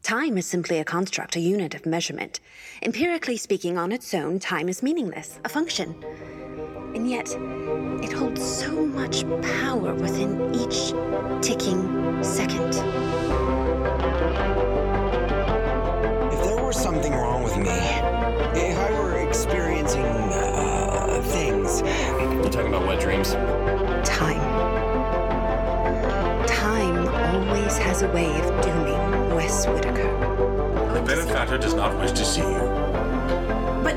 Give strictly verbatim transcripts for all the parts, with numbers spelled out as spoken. Time is simply a construct, a unit of measurement. Empirically speaking, on its own, time is meaningless, a function. And yet, it holds so much power within each ticking second. If there were something wrong with me, if I were experiencing uh, things... You're talking about wet dreams? Time. Time always has a way of dooming. Wes Whitaker. The benefactor does not wish to see you. But,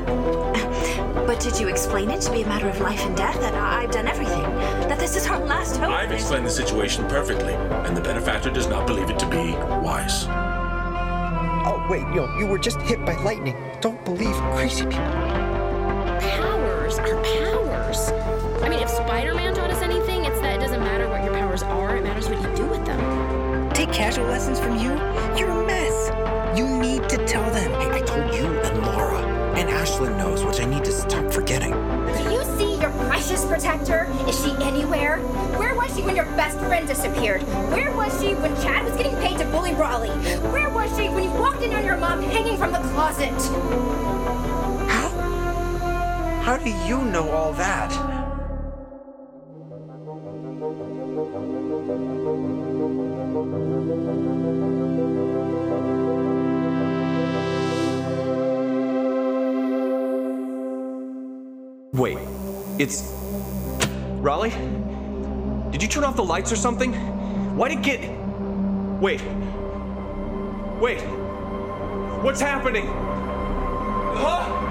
but did you explain it to be a matter of life and death? That I've done everything? That this is our last hope? I've explained the situation perfectly, and the benefactor does not believe it to be wise. Oh, wait, yo, you were just hit by lightning. Don't believe crazy people. Powers are powers. I mean, if Spider-Man taught us anything, it's that it doesn't matter what your powers are, it matters what you do with them. Take casual lessons from you? You're a mess. You need to tell them. Hey, I told you and Laura. And Ashlyn knows, which I need to stop forgetting. Do you see your precious protector? Is she anywhere? Where was she when your best friend disappeared? Where was she when Chad was getting paid to bully Raleigh? Where was she when you walked in on your mom hanging from the closet? How? How do you know all that? Wait, it's... Raleigh? Did you turn off the lights or something? Why did it get... Wait. Wait. What's happening? Huh?